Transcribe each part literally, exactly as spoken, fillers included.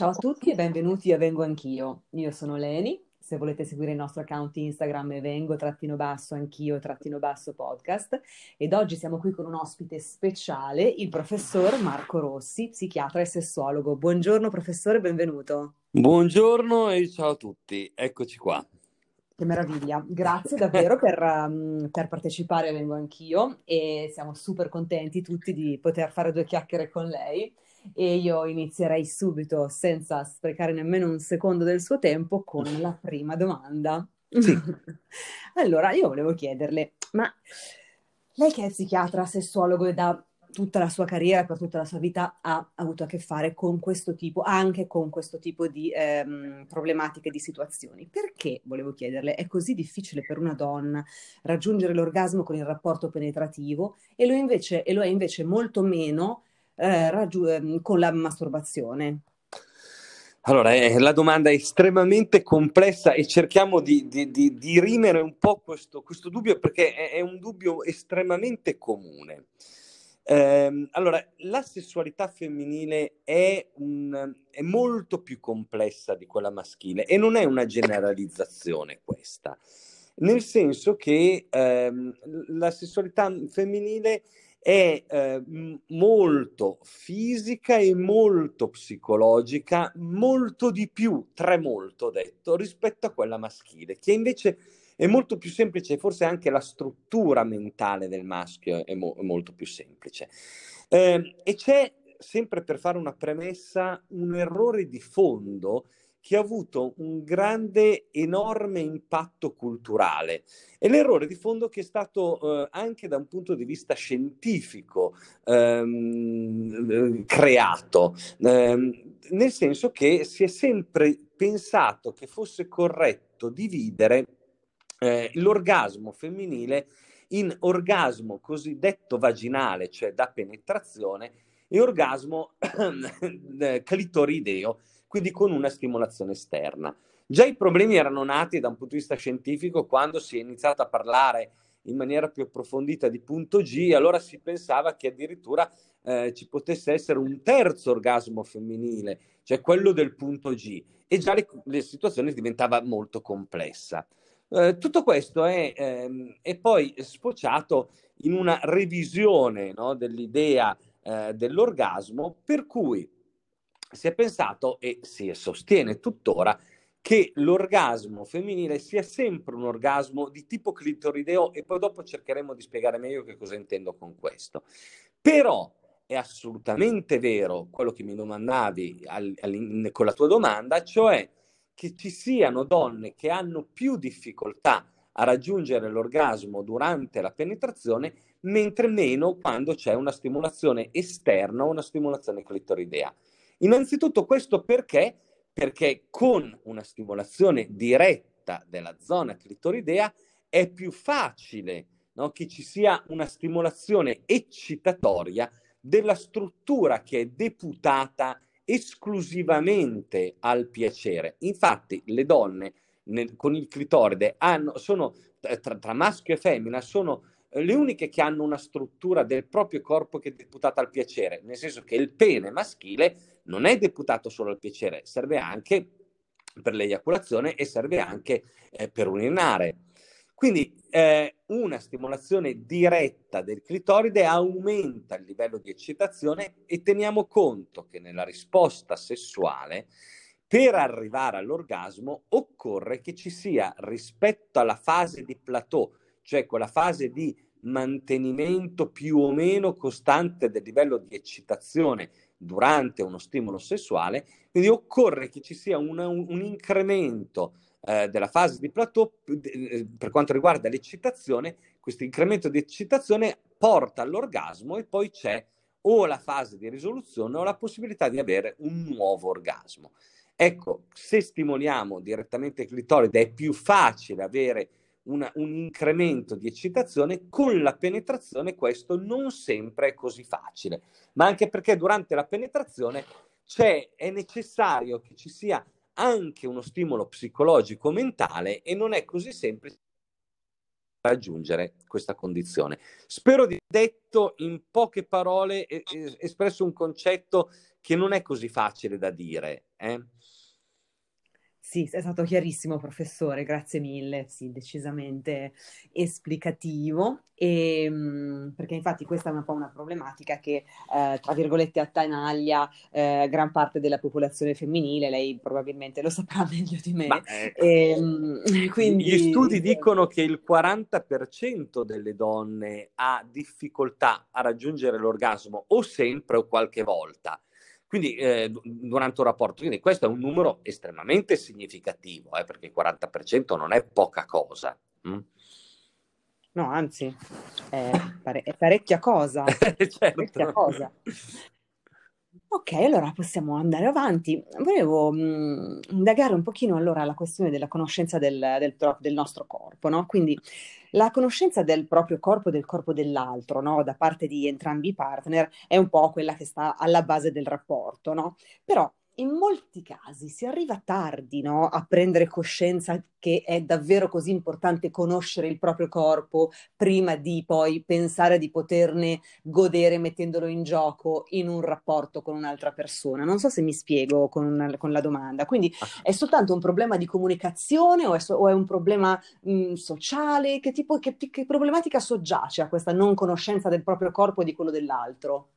Ciao a tutti e benvenuti a Vengo Anch'Io. Io sono Leni. Se volete seguire il nostro account Instagram è vengo-anch'io-podcast ed oggi siamo qui con un ospite speciale, il professor Marco Rossi, psichiatra e sessuologo. Buongiorno professore, benvenuto. Buongiorno e ciao a tutti, eccoci qua. Che meraviglia, grazie davvero per, um, per partecipare, vengo anch'io e siamo super contenti tutti di poter fare due chiacchiere con lei e io inizierei subito senza sprecare nemmeno un secondo del suo tempo con la prima domanda. Sì. Allora io volevo chiederle, ma lei che è psichiatra, sessuologo e da tutta la sua carriera, per tutta la sua vita ha avuto a che fare con questo tipo, anche con questo tipo di ehm, problematiche, di situazioni. Perché, volevo chiederle, è così difficile per una donna raggiungere l'orgasmo con il rapporto penetrativo e lo, invece, e lo è invece molto meno eh, raggiu- con la masturbazione? Allora, eh, la domanda è estremamente complessa e cerchiamo di, di, di, di rimere un po' questo, questo dubbio perché è, è un dubbio estremamente comune. Allora, la sessualità femminile è, un, è molto più complessa di quella maschile e non è una generalizzazione questa, nel senso che ehm, la sessualità femminile è eh, molto fisica e molto psicologica, molto di più, tre molto ho detto, rispetto a quella maschile, che invece è molto più semplice, forse anche la struttura mentale del maschio è, mo- è molto più semplice. Eh, e c'è, sempre per fare una premessa, un errore di fondo che ha avuto un grande, enorme impatto culturale. E l'errore di fondo che è stato eh, anche da un punto di vista scientifico ehm, creato, ehm, nel senso che si è sempre pensato che fosse corretto dividere Eh, l'orgasmo femminile in orgasmo cosiddetto vaginale, cioè da penetrazione, e orgasmo clitorideo, quindi con una stimolazione esterna. Già i problemi erano nati da un punto di vista scientifico quando si è iniziato a parlare in maniera più approfondita di punto G, allora si pensava che addirittura eh, ci potesse essere un terzo orgasmo femminile, cioè quello del punto G, e già le, le situazioni diventava molto complessa. Eh, tutto questo è, ehm, è poi sfociato in una revisione, no, dell'idea eh, dell'orgasmo, per cui si è pensato e si sostiene tuttora che l'orgasmo femminile sia sempre un orgasmo di tipo clitorideo e poi dopo cercheremo di spiegare meglio che cosa intendo con questo. Però è assolutamente vero quello che mi domandavi al, al, con la tua domanda, cioè che ci siano donne che hanno più difficoltà a raggiungere l'orgasmo durante la penetrazione, mentre meno quando c'è una stimolazione esterna o una stimolazione clitoridea. Innanzitutto questo perché? Perché con una stimolazione diretta della zona clitoridea è più facile, no, che ci sia una stimolazione eccitatoria della struttura che è deputata esclusivamente al piacere. Infatti le donne nel, con il clitoride hanno, sono tra, tra maschio e femmina sono le uniche che hanno una struttura del proprio corpo che è deputata al piacere, nel senso che il pene maschile non è deputato solo al piacere, serve anche per l'eiaculazione e serve anche eh, per urinare. Quindi eh, una stimolazione diretta del clitoride aumenta il livello di eccitazione e teniamo conto che nella risposta sessuale per arrivare all'orgasmo occorre che ci sia, rispetto alla fase di plateau, cioè quella fase di mantenimento più o meno costante del livello di eccitazione durante uno stimolo sessuale, quindi occorre che ci sia una, un incremento della fase di plateau per quanto riguarda l'eccitazione. Questo incremento di eccitazione porta all'orgasmo e poi c'è o la fase di risoluzione o la possibilità di avere un nuovo orgasmo. Ecco, se stimoliamo direttamente il clitoride è più facile avere una, un incremento di eccitazione, con la penetrazione questo non sempre è così facile, ma anche perché durante la penetrazione c'è, è necessario che ci sia anche uno stimolo psicologico mentale e non è così semplice raggiungere questa condizione. Spero di aver detto in poche parole, e, e, espresso un concetto che non è così facile da dire. Eh? Sì, è stato chiarissimo, professore, grazie mille, sì, decisamente esplicativo, e, perché infatti questa è un po' una problematica che, eh, tra virgolette, attanaglia eh, gran parte della popolazione femminile, lei probabilmente lo saprà meglio di me. Ma, ecco, e, quindi... Gli studi dicono che il quaranta per cento delle donne ha difficoltà a raggiungere l'orgasmo, o sempre o qualche volta. Quindi eh, durante un rapporto, quindi questo è un numero estremamente significativo, eh, perché il quaranta per cento non è poca cosa. Mm? No, anzi, è, pare- è parecchia cosa. Certo. Parecchia cosa. Ok, allora possiamo andare avanti. Volevo mh, indagare un pochino allora la questione della conoscenza del, del, del nostro corpo, no? Quindi la conoscenza del proprio corpo e del corpo dell'altro, no? Da parte di entrambi i partner è un po' quella che sta alla base del rapporto, no? Però in molti casi si arriva tardi, no? A prendere coscienza che è davvero così importante conoscere il proprio corpo prima di poi pensare di poterne godere mettendolo in gioco in un rapporto con un'altra persona. Non so se mi spiego con, con la domanda. Quindi è soltanto un problema di comunicazione o è, so, o è un problema mh, sociale? Che tipo, che, che problematica soggiace a questa non conoscenza del proprio corpo e di quello dell'altro?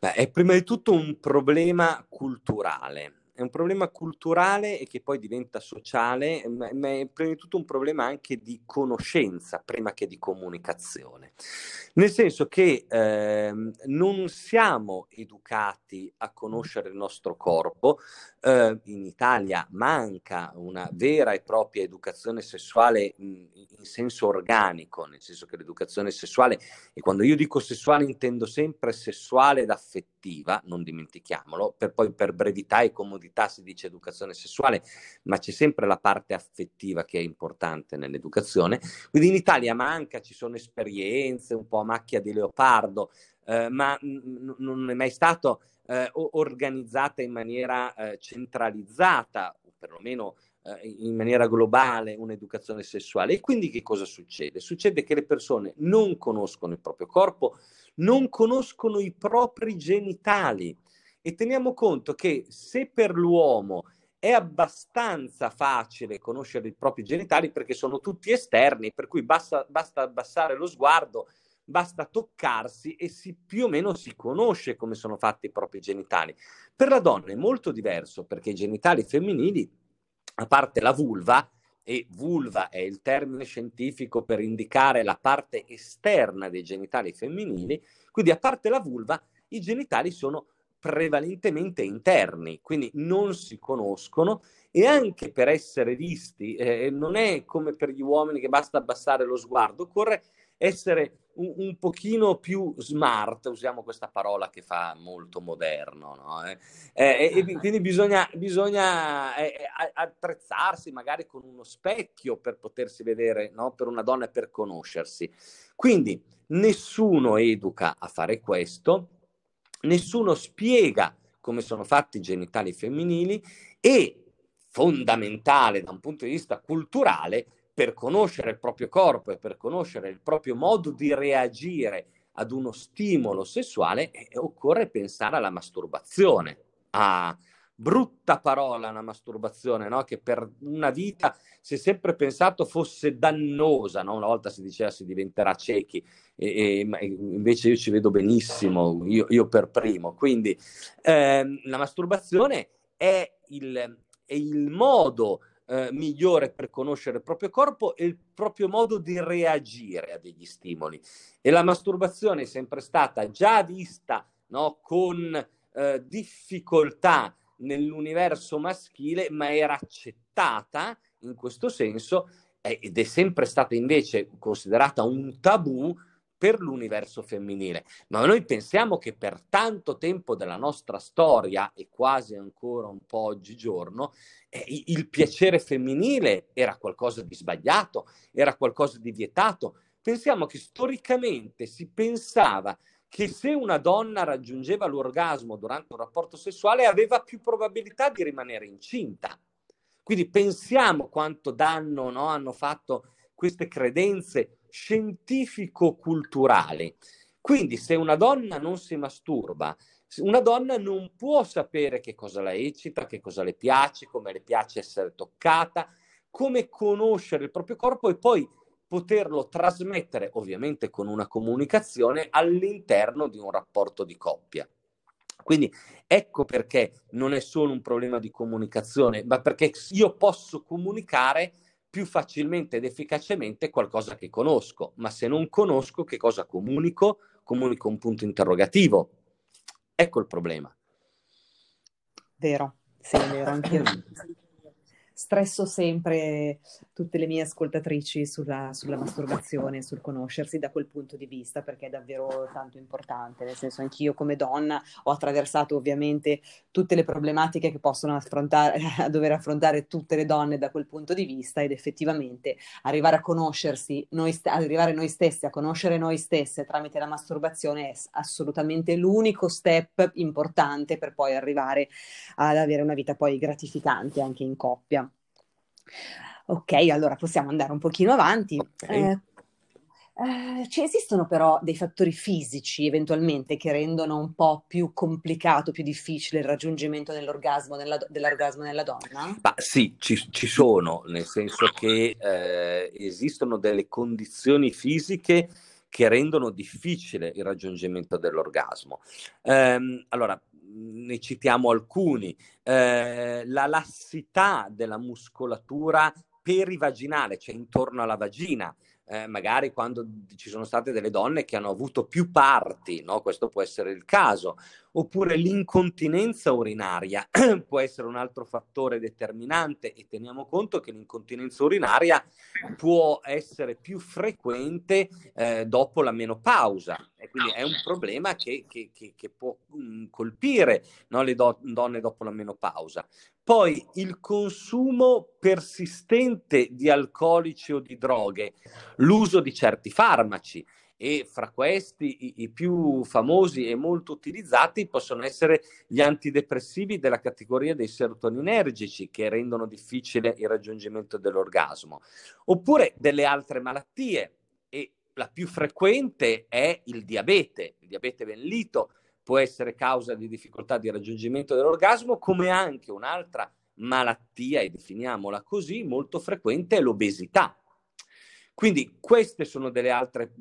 Beh, è prima di tutto un problema culturale, è un problema culturale e che poi diventa sociale, ma è prima di tutto un problema anche di conoscenza, prima che di comunicazione. Nel senso che eh, non siamo educati a conoscere il nostro corpo, eh, in Italia manca una vera e propria educazione sessuale in, in senso organico, nel senso che l'educazione sessuale, e quando io dico sessuale intendo sempre sessuale ed affettiva, non dimentichiamolo, per poi per brevità e comodità si dice educazione sessuale, ma c'è sempre la parte affettiva che è importante nell'educazione, quindi in Italia manca, ci sono esperienze un po' macchia di leopardo, eh, ma n- non è mai stato eh, organizzata in maniera eh, centralizzata, o perlomeno eh, in maniera globale, un'educazione sessuale. E quindi che cosa succede? Succede che le persone non conoscono il proprio corpo, non conoscono i propri genitali, e teniamo conto che se per l'uomo è abbastanza facile conoscere i propri genitali perché sono tutti esterni, per cui basta, basta abbassare lo sguardo, basta toccarsi e si, più o meno si conosce come sono fatti i propri genitali. Per la donna è molto diverso, perché i genitali femminili, a parte la vulva, e vulva è il termine scientifico per indicare la parte esterna dei genitali femminili, quindi a parte la vulva i genitali sono prevalentemente interni, quindi non si conoscono, e anche per essere visti eh, non è come per gli uomini che basta abbassare lo sguardo, occorre essere un, un pochino più smart, usiamo questa parola che fa molto moderno, no? eh, eh, e quindi bisogna, bisogna eh, attrezzarsi magari con uno specchio per potersi vedere, no? Per una donna, per conoscersi. Quindi nessuno educa a fare questo, nessuno spiega come sono fatti i genitali femminili, e fondamentale da un punto di vista culturale, per conoscere il proprio corpo e per conoscere il proprio modo di reagire ad uno stimolo sessuale, eh, occorre pensare alla masturbazione. Ah, brutta parola la masturbazione, no? Che per una vita si è sempre pensato fosse dannosa, no? Una volta si diceva si diventerà ciechi, e, e, invece io ci vedo benissimo, io, io per primo. Quindi ehm, la masturbazione è il, è il modo eh, migliore per conoscere il proprio corpo e il proprio modo di reagire a degli stimoli, e la masturbazione è sempre stata già vista, no? Con eh, difficoltà nell'universo maschile, ma era accettata in questo senso, ed è sempre stata invece considerata un tabù per l'universo femminile. Ma noi pensiamo che per tanto tempo della nostra storia, e quasi ancora un po' oggigiorno, eh, il piacere femminile era qualcosa di sbagliato, era qualcosa di vietato. Pensiamo che storicamente si pensava che se una donna raggiungeva l'orgasmo durante un rapporto sessuale aveva più probabilità di rimanere incinta. Quindi pensiamo quanto danno, no, hanno fatto queste credenze scientifico-culturale. Quindi se una donna non si masturba, una donna non può sapere che cosa la eccita, che cosa le piace, come le piace essere toccata, come conoscere il proprio corpo e poi poterlo trasmettere, ovviamente con una comunicazione, all'interno di un rapporto di coppia. Quindi ecco perché non è solo un problema di comunicazione, ma perché io posso comunicare più facilmente ed efficacemente qualcosa che conosco, ma se non conosco che cosa comunico? Comunico un punto interrogativo. Ecco il problema. Vero, sì, è vero, anch'io stresso sempre tutte le mie ascoltatrici sulla, sulla masturbazione, sul conoscersi da quel punto di vista, perché è davvero tanto importante, nel senso anch'io come donna ho attraversato ovviamente tutte le problematiche che possono affrontare, dover affrontare tutte le donne da quel punto di vista, ed effettivamente arrivare a conoscersi, noi, arrivare noi stessi, a conoscere noi stesse tramite la masturbazione è assolutamente l'unico step importante per poi arrivare ad avere una vita poi gratificante anche in coppia. Ok, allora possiamo andare un pochino avanti. Okay. Eh, eh, ci esistono però dei fattori fisici eventualmente che rendono un po' più complicato, più difficile il raggiungimento dell'orgasmo nella, dell'orgasmo nella donna? Ma sì, ci, ci sono, nel senso che eh, esistono delle condizioni fisiche che rendono difficile il raggiungimento dell'orgasmo. Ehm, allora, ne citiamo alcuni, eh, la lassità della muscolatura perivaginale, cioè intorno alla vagina, eh, magari quando ci sono state delle donne che hanno avuto più parti, no? Questo può essere il caso, oppure l'incontinenza urinaria può essere un altro fattore determinante, e teniamo conto che l'incontinenza urinaria può essere più frequente eh, dopo la menopausa, e quindi è un problema che, che, che, che può mh, colpire, no, le do- donne dopo la menopausa. Poi il consumo persistente di alcolici o di droghe, l'uso di certi farmaci, e fra questi i, i più famosi e molto utilizzati possono essere gli antidepressivi della categoria dei serotoninergici, che rendono difficile il raggiungimento dell'orgasmo, oppure delle altre malattie, e la più frequente è il diabete, il diabete mellito. Può essere causa di difficoltà di raggiungimento dell'orgasmo, come anche un'altra malattia, e definiamola così, molto frequente, è l'obesità. Quindi queste sono delle altre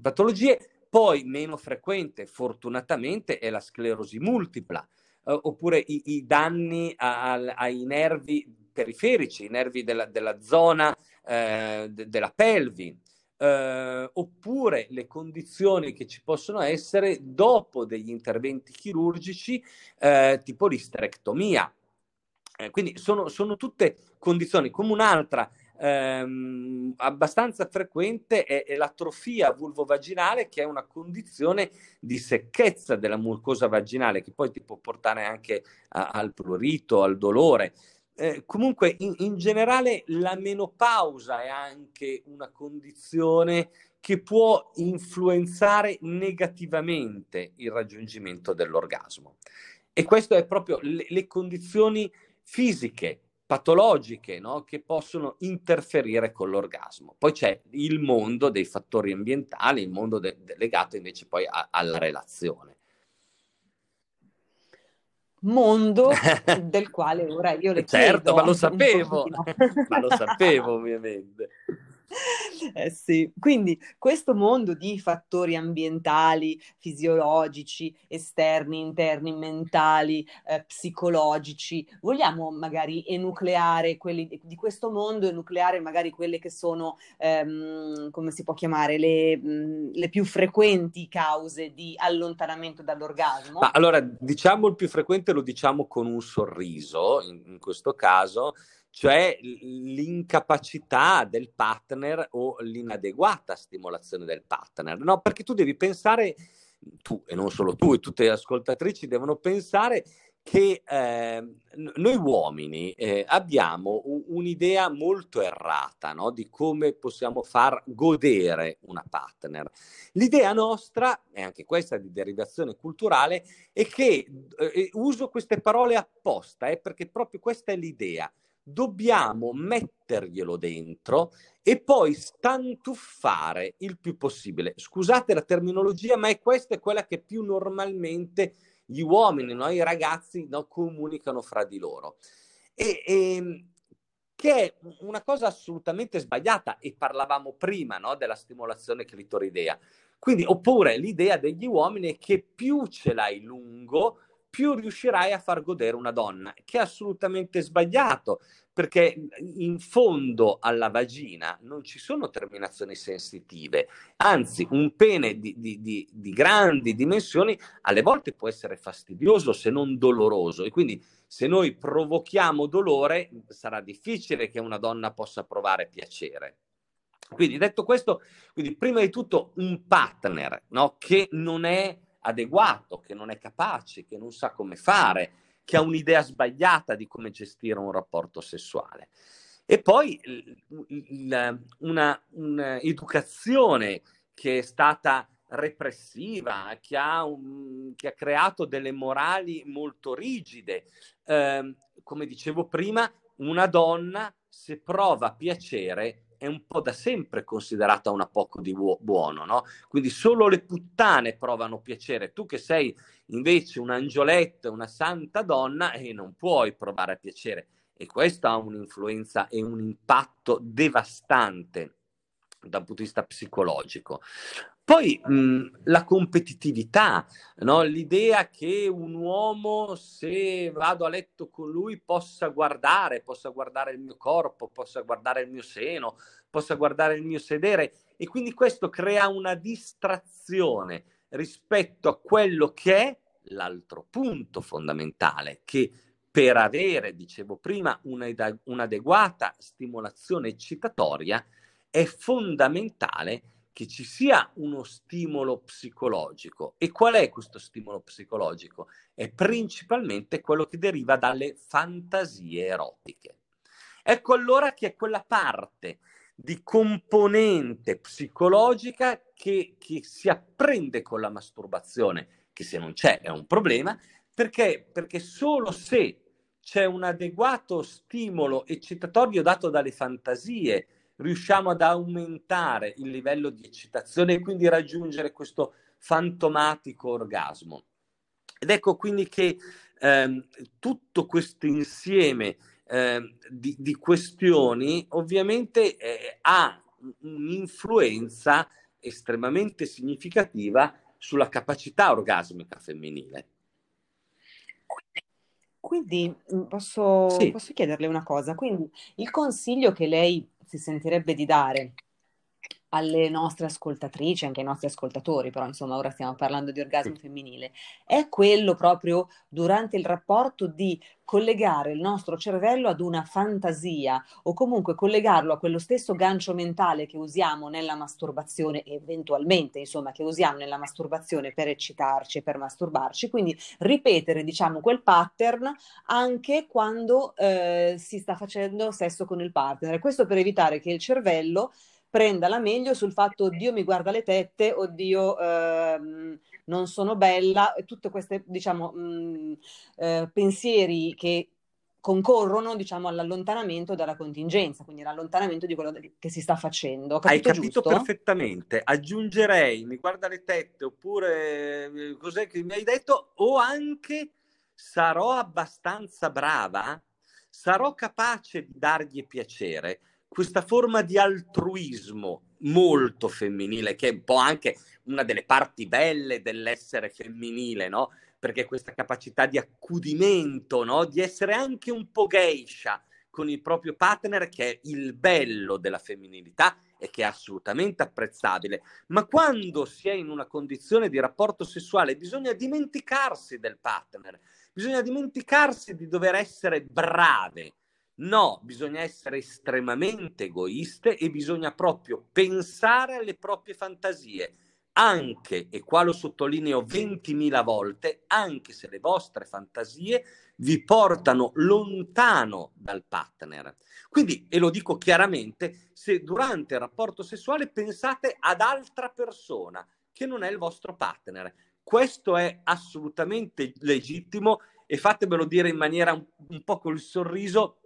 patologie. Poi meno frequente, fortunatamente, è la sclerosi multipla, eh, oppure i, i danni a, a, ai nervi periferici, i nervi della, della zona eh, de, della pelvi. Eh, oppure le condizioni che ci possono essere dopo degli interventi chirurgici eh, tipo l'isterectomia, eh, quindi sono, sono tutte condizioni. Come un'altra ehm, abbastanza frequente è, è l'atrofia vulvovaginale, che è una condizione di secchezza della mucosa vaginale che poi ti può portare anche a, al prurito, al dolore. Eh, comunque in, in generale la menopausa è anche una condizione che può influenzare negativamente il raggiungimento dell'orgasmo, e questo è proprio le, le condizioni fisiche, patologiche, no? Che possono interferire con l'orgasmo. Poi c'è il mondo dei fattori ambientali, il mondo de, de, legato invece poi a, alla relazione. Mondo del quale ora io le chiedo. Certo, ma lo sapevo, ma lo sapevo ovviamente. Eh sì. Quindi questo mondo di fattori ambientali, fisiologici, esterni, interni, mentali, eh, psicologici, vogliamo magari enucleare quelli di questo mondo, enucleare magari quelle che sono, ehm, come si può chiamare, le, mh, le più frequenti cause di allontanamento dall'orgasmo? Ma allora, diciamo il più frequente lo diciamo con un sorriso, in, in questo caso, cioè l'incapacità del partner o l'inadeguata stimolazione del partner, no? Perché tu devi pensare, tu e non solo tu, e tutte le ascoltatrici devono pensare che eh, noi uomini eh, abbiamo un, un'idea molto errata, no? Di come possiamo far godere una partner. L'idea nostra, e anche questa di derivazione culturale, è che, eh, uso queste parole apposta, eh, perché proprio questa è l'idea, dobbiamo metterglielo dentro e poi stantuffare il più possibile. Scusate la terminologia, ma è questa è quella che più normalmente gli uomini, no? I ragazzi, no? Comunicano fra di loro. E, e, che è una cosa assolutamente sbagliata, e parlavamo prima, no? Della stimolazione clitoridea. Quindi, oppure l'idea degli uomini è che più ce l'hai lungo, più riuscirai a far godere una donna, che è assolutamente sbagliato, perché in fondo alla vagina non ci sono terminazioni sensitive, anzi un pene di, di, di, di grandi dimensioni alle volte può essere fastidioso se non doloroso, e quindi se noi provochiamo dolore sarà difficile che una donna possa provare piacere. Quindi detto questo, quindi prima di tutto un partner, no, che non è adeguato, che non è capace, che non sa come fare, che ha un'idea sbagliata di come gestire un rapporto sessuale. E poi un'educazione che è stata repressiva, che ha, un, che ha creato delle morali molto rigide. Eh, come dicevo prima, una donna, se prova piacere, è un po' da sempre considerata una poco di buono, no? Quindi solo le puttane provano piacere. Tu che sei invece un angioletto, una santa donna, e non puoi provare piacere. E questo ha un'influenza e un impatto devastante dal punto di vista psicologico. Poi mh, la competitività, no? L'idea che un uomo, se vado a letto con lui, possa guardare, possa guardare il mio corpo, possa guardare il mio seno, possa guardare il mio sedere, e quindi questo crea una distrazione rispetto a quello che è l'altro punto fondamentale, che per avere, dicevo prima, un'adeguata stimolazione eccitatoria è fondamentale che ci sia uno stimolo psicologico. E qual è questo stimolo psicologico? È principalmente quello che deriva dalle fantasie erotiche. Ecco allora che è quella parte di componente psicologica che, che si apprende con la masturbazione, che se non c'è è un problema, perché, perché solo se c'è un adeguato stimolo eccitatorio dato dalle fantasie riusciamo ad aumentare il livello di eccitazione e quindi raggiungere questo fantomatico orgasmo. Ed ecco quindi che ehm, tutto questo insieme ehm, di, di questioni ovviamente eh, ha un'influenza estremamente significativa sulla capacità orgasmica femminile. Quindi posso, sì. posso chiederle una cosa? Quindi il consiglio che lei si sentirebbe di dare alle nostre ascoltatrici, anche ai nostri ascoltatori, però insomma ora stiamo parlando di orgasmo femminile, è quello proprio durante il rapporto di collegare il nostro cervello ad una fantasia, o comunque collegarlo a quello stesso gancio mentale che usiamo nella masturbazione, eventualmente insomma che usiamo nella masturbazione per eccitarci e per masturbarci, quindi ripetere diciamo quel pattern anche quando eh, si sta facendo sesso con il partner, questo per evitare che il cervello prenda la meglio sul fatto oddio mi guarda le tette, oddio ehm, non sono bella, tutte queste diciamo mh, eh, pensieri che concorrono diciamo all'allontanamento dalla contingenza, quindi all'allontanamento di quello che si sta facendo. Capito? Hai capito giusto? Perfettamente, aggiungerei mi guarda le tette, oppure cos'è che mi hai detto, o anche sarò abbastanza brava, sarò capace di dargli piacere. Questa forma di altruismo molto femminile, che è un po' anche una delle parti belle dell'essere femminile, no? Perché questa capacità di accudimento, no? Di essere anche un po' geisha con il proprio partner, che è il bello della femminilità e che è assolutamente apprezzabile. Ma quando si è in una condizione di rapporto sessuale bisogna dimenticarsi del partner, bisogna dimenticarsi di dover essere brave. No, bisogna essere estremamente egoiste e bisogna proprio pensare alle proprie fantasie, anche, e qua lo sottolineo ventimila volte, anche se le vostre fantasie vi portano lontano dal partner. Quindi, e lo dico chiaramente, se durante il rapporto sessuale pensate ad altra persona che non è il vostro partner, questo è assolutamente legittimo, e fatemelo dire in maniera un, un po' col sorriso,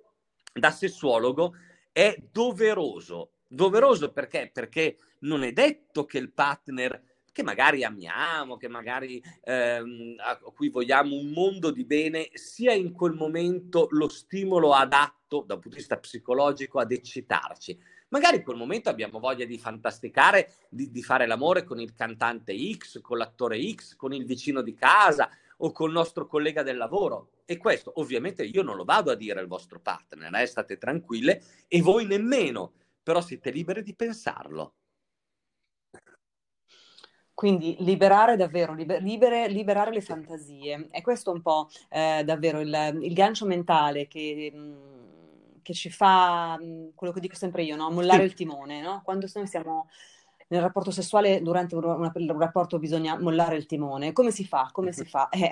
da sessuologo è doveroso. Doveroso perché? Perché non è detto che il partner che magari amiamo, che magari ehm, a cui vogliamo un mondo di bene, sia in quel momento lo stimolo adatto dal punto di vista psicologico ad eccitarci. Magari in quel momento abbiamo voglia di fantasticare, di, di fare l'amore con il cantante X, con l'attore X, con il vicino di casa o col nostro collega del lavoro. E questo ovviamente io non lo vado a dire al vostro partner, eh? State tranquille, e voi nemmeno, però siete liberi di pensarlo. Quindi liberare davvero, liber, libere, liberare le fantasie. E questo è un po' eh, davvero il, il gancio mentale che, mh, che ci fa, mh, quello che dico sempre io, no? Mollare il timone, no? Quando noi siamo nel rapporto sessuale, durante un, una, un rapporto bisogna mollare il timone. Come si fa? Come si fa? Eh,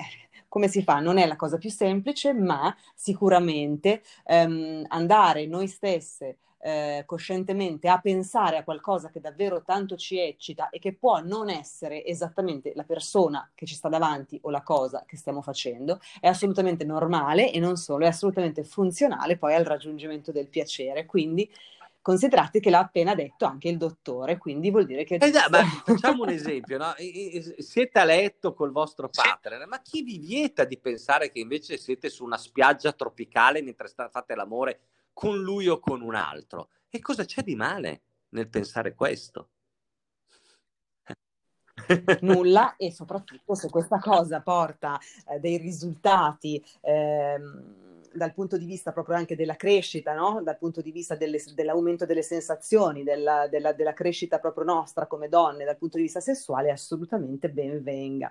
come si fa? Non è la cosa più semplice, ma sicuramente ehm, andare noi stesse Eh, coscientemente a pensare a qualcosa che davvero tanto ci eccita e che può non essere esattamente la persona che ci sta davanti o la cosa che stiamo facendo, è assolutamente normale, e non solo, è assolutamente funzionale poi al raggiungimento del piacere. Quindi considerate che l'ha appena detto anche il dottore, quindi vuol dire che... Eh già, ma facciamo un esempio, no? Siete a letto col vostro partner, ma chi vi vieta di pensare che invece siete su una spiaggia tropicale mentre fate l'amore con lui o con un altro? E cosa c'è di male nel pensare questo? Nulla, e soprattutto se questa cosa porta eh, dei risultati ehm, dal punto di vista proprio anche della crescita, no? Dal punto di vista delle, dell'aumento delle sensazioni, della, della, della crescita proprio nostra come donne, dal punto di vista sessuale, assolutamente ben venga.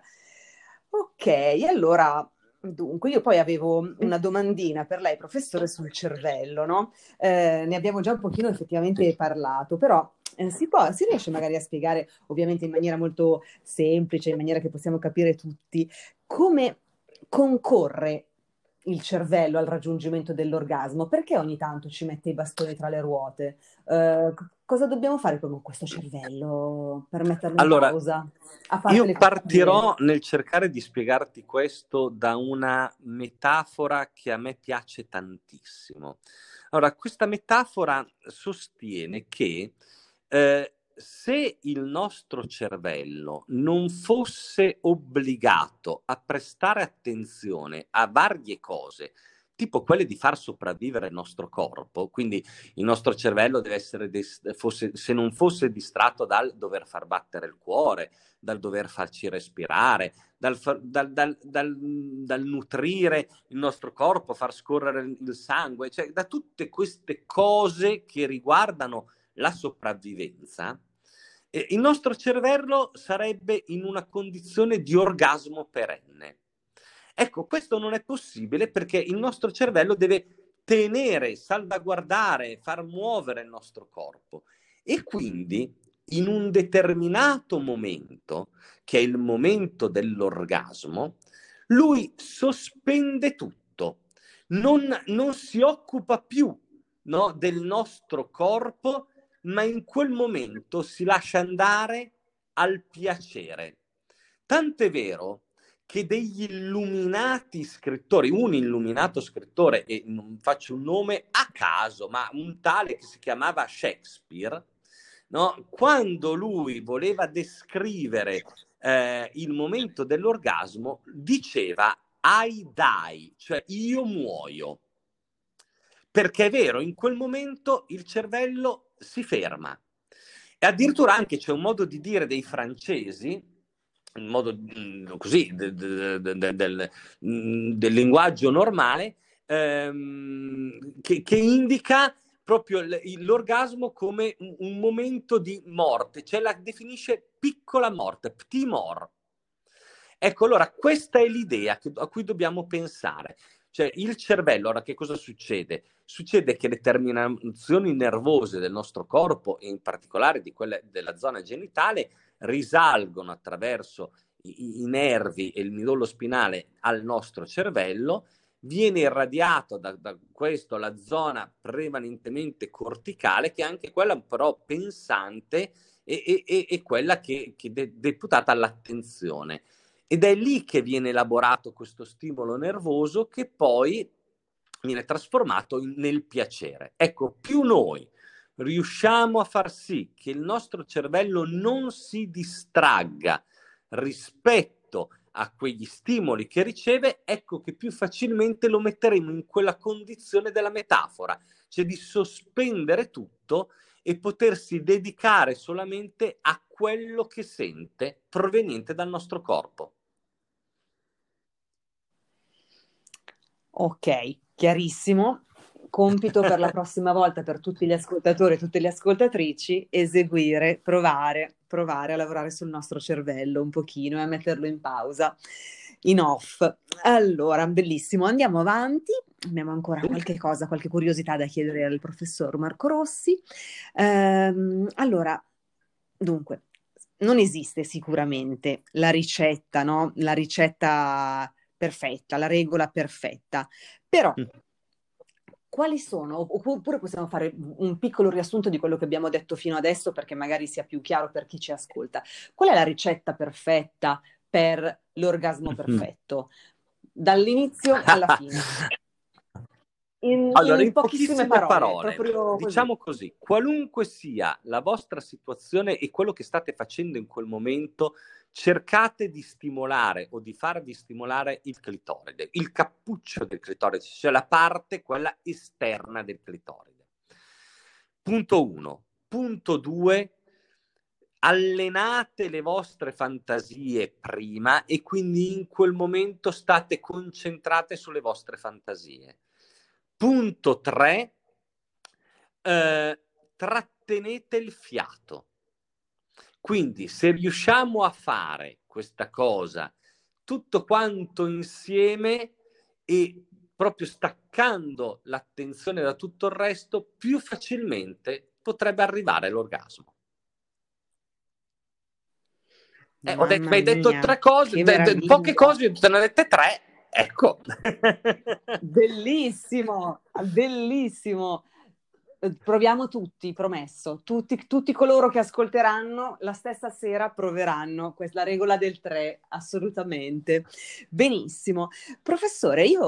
Ok, allora... Dunque, io poi avevo una domandina per lei, professore, sul cervello, no? Eh, ne abbiamo già un pochino effettivamente parlato, però eh, si può, si riesce magari a spiegare, ovviamente in maniera molto semplice, in maniera che possiamo capire tutti, come concorre il cervello al raggiungimento dell'orgasmo? Perché ogni tanto ci mette i bastoni tra le ruote? Eh, cosa dobbiamo fare con questo cervello per metterlo allora, in pausa? Io partirò cose... nel cercare di spiegarti questo da una metafora che a me piace tantissimo. Allora, questa metafora sostiene che eh, se il nostro cervello non fosse obbligato a prestare attenzione a varie cose, tipo quelle di far sopravvivere il nostro corpo, quindi il nostro cervello deve essere dist- fosse, se non fosse distratto dal dover far battere il cuore, dal dover farci respirare, dal, far, dal, dal, dal, dal nutrire il nostro corpo, far scorrere il sangue, cioè da tutte queste cose che riguardano la sopravvivenza, eh, il nostro cervello sarebbe in una condizione di orgasmo perenne. Ecco, questo non è possibile perché il nostro cervello deve tenere, salvaguardare, far muovere il nostro corpo, e quindi in un determinato momento, che è il momento dell'orgasmo, lui sospende tutto, non, non si occupa più, no, del nostro corpo, ma in quel momento si lascia andare al piacere. Tant'è vero che degli illuminati scrittori, un illuminato scrittore, e non faccio un nome a caso, ma un tale che si chiamava Shakespeare, no? Quando lui voleva descrivere eh, il momento dell'orgasmo, diceva I die, cioè io muoio, perché è vero, in quel momento il cervello si ferma. E addirittura anche c'è un modo di dire dei francesi, un modo così del, del, del, del linguaggio normale, ehm, che, che indica proprio l'orgasmo come un, un momento di morte, cioè la definisce piccola morte, petit mort. Ecco, allora questa è l'idea a cui dobbiamo pensare. Cioè il cervello, ora che cosa succede? Succede che le terminazioni nervose del nostro corpo, e in particolare di quelle della zona genitale, risalgono attraverso i, i nervi e il midollo spinale al nostro cervello, viene irradiato da, da questo la zona prevalentemente corticale, che è anche quella però pensante e, e, e quella che, che è deputata all'attenzione. Ed è lì che viene elaborato questo stimolo nervoso che poi viene trasformato in, nel piacere. Ecco, più noi riusciamo a far sì che il nostro cervello non si distragga rispetto a quegli stimoli che riceve, ecco che più facilmente lo metteremo in quella condizione della metafora, cioè di sospendere tutto e potersi dedicare solamente a quello che sente proveniente dal nostro corpo. Ok, chiarissimo. Compito per la prossima volta per tutti gli ascoltatori e tutte le ascoltatrici: eseguire, provare, provare a lavorare sul nostro cervello un pochino e a metterlo in pausa, in off. Allora, bellissimo, andiamo avanti. Abbiamo ancora qualche cosa, qualche curiosità da chiedere al professor Marco Rossi. Ehm, allora, dunque, non esiste sicuramente la ricetta, no? La ricetta perfetta, la regola perfetta, però... Mm. Quali sono, oppure possiamo fare un piccolo riassunto di quello che abbiamo detto fino adesso perché magari sia più chiaro per chi ci ascolta. Qual è la ricetta perfetta per l'orgasmo perfetto? Dall'inizio alla fine. In, allora, in, in pochissime, pochissime parole, parole diciamo così. così, qualunque sia la vostra situazione e quello che state facendo in quel momento, cercate di stimolare o di farvi stimolare il clitoride, il cappuccio del clitoride, cioè la parte, quella esterna del clitoride. Punto uno. Punto due, allenate le vostre fantasie prima e quindi in quel momento state concentrate sulle vostre fantasie. Punto tre, eh, trattenete il fiato. Quindi se riusciamo a fare questa cosa tutto quanto insieme e proprio staccando l'attenzione da tutto il resto, più facilmente potrebbe arrivare l'orgasmo. Eh, ho detto, hai detto tre cose, de- poche cose, te ne ho dette tre, ecco. Bellissimo, bellissimo. Proviamo tutti, promesso. Tutti, tutti coloro che ascolteranno la stessa sera proveranno questa regola del tre, assolutamente. Benissimo. Professore, io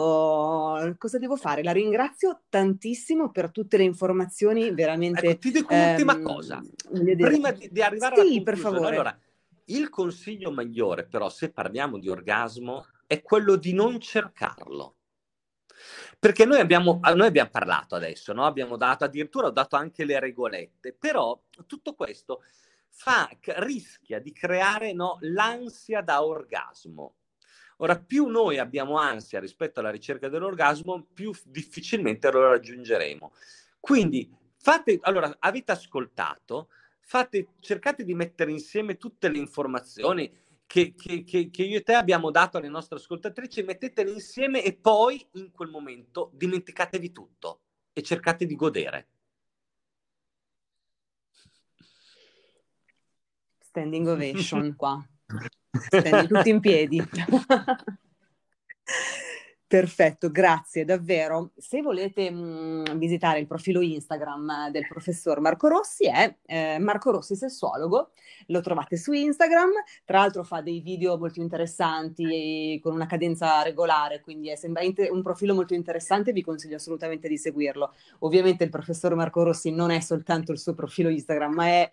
cosa devo fare? La ringrazio tantissimo per tutte le informazioni, veramente. Ecco, ti dico ehm, un'ultima cosa. Prima di, di arrivare sì, alla conclusione. Per favore. Allora, il consiglio migliore, però, se parliamo di orgasmo, è quello di non cercarlo. Perché noi abbiamo, noi abbiamo parlato adesso, no? Abbiamo dato, addirittura ho dato anche le regolette, però tutto questo fa, rischia di creare, no, l'ansia da orgasmo. Ora, più noi abbiamo ansia rispetto alla ricerca dell'orgasmo, più difficilmente lo raggiungeremo. Quindi fate, allora, avete ascoltato, fate, cercate di mettere insieme tutte le informazioni Che, che, che io e te abbiamo dato alle nostre ascoltatrici, metteteli insieme e poi in quel momento dimenticatevi tutto e cercate di godere. Standing ovation qua. Standing tutti in piedi. Perfetto, grazie davvero. Se volete mh, visitare il profilo Instagram del professor Marco Rossi è eh, Marco Rossi sessuologo, lo trovate su Instagram, tra l'altro fa dei video molto interessanti con una cadenza regolare, quindi è sembra inter- un profilo molto interessante, vi consiglio assolutamente di seguirlo. Ovviamente il professor Marco Rossi non è soltanto il suo profilo Instagram, ma è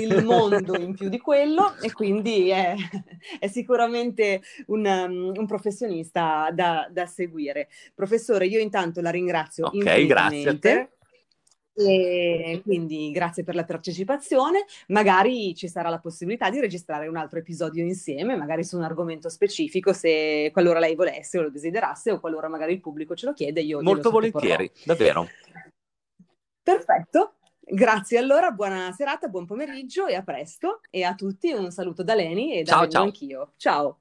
il mondo in più di quello e quindi è, è sicuramente un, um, un professionista da, da seguire. Professore, io intanto la ringrazio okay, infinitamente. Grazie a te. E quindi grazie per la partecipazione, magari ci sarà la possibilità di registrare un altro episodio insieme, magari su un argomento specifico, se qualora lei volesse o lo desiderasse o qualora magari il pubblico ce lo chiede. Io molto volentieri, davvero. Perfetto. Grazie allora, buona serata, buon pomeriggio e a presto, e a tutti un saluto da Leni e da Vengo Anch'Io. Ciao!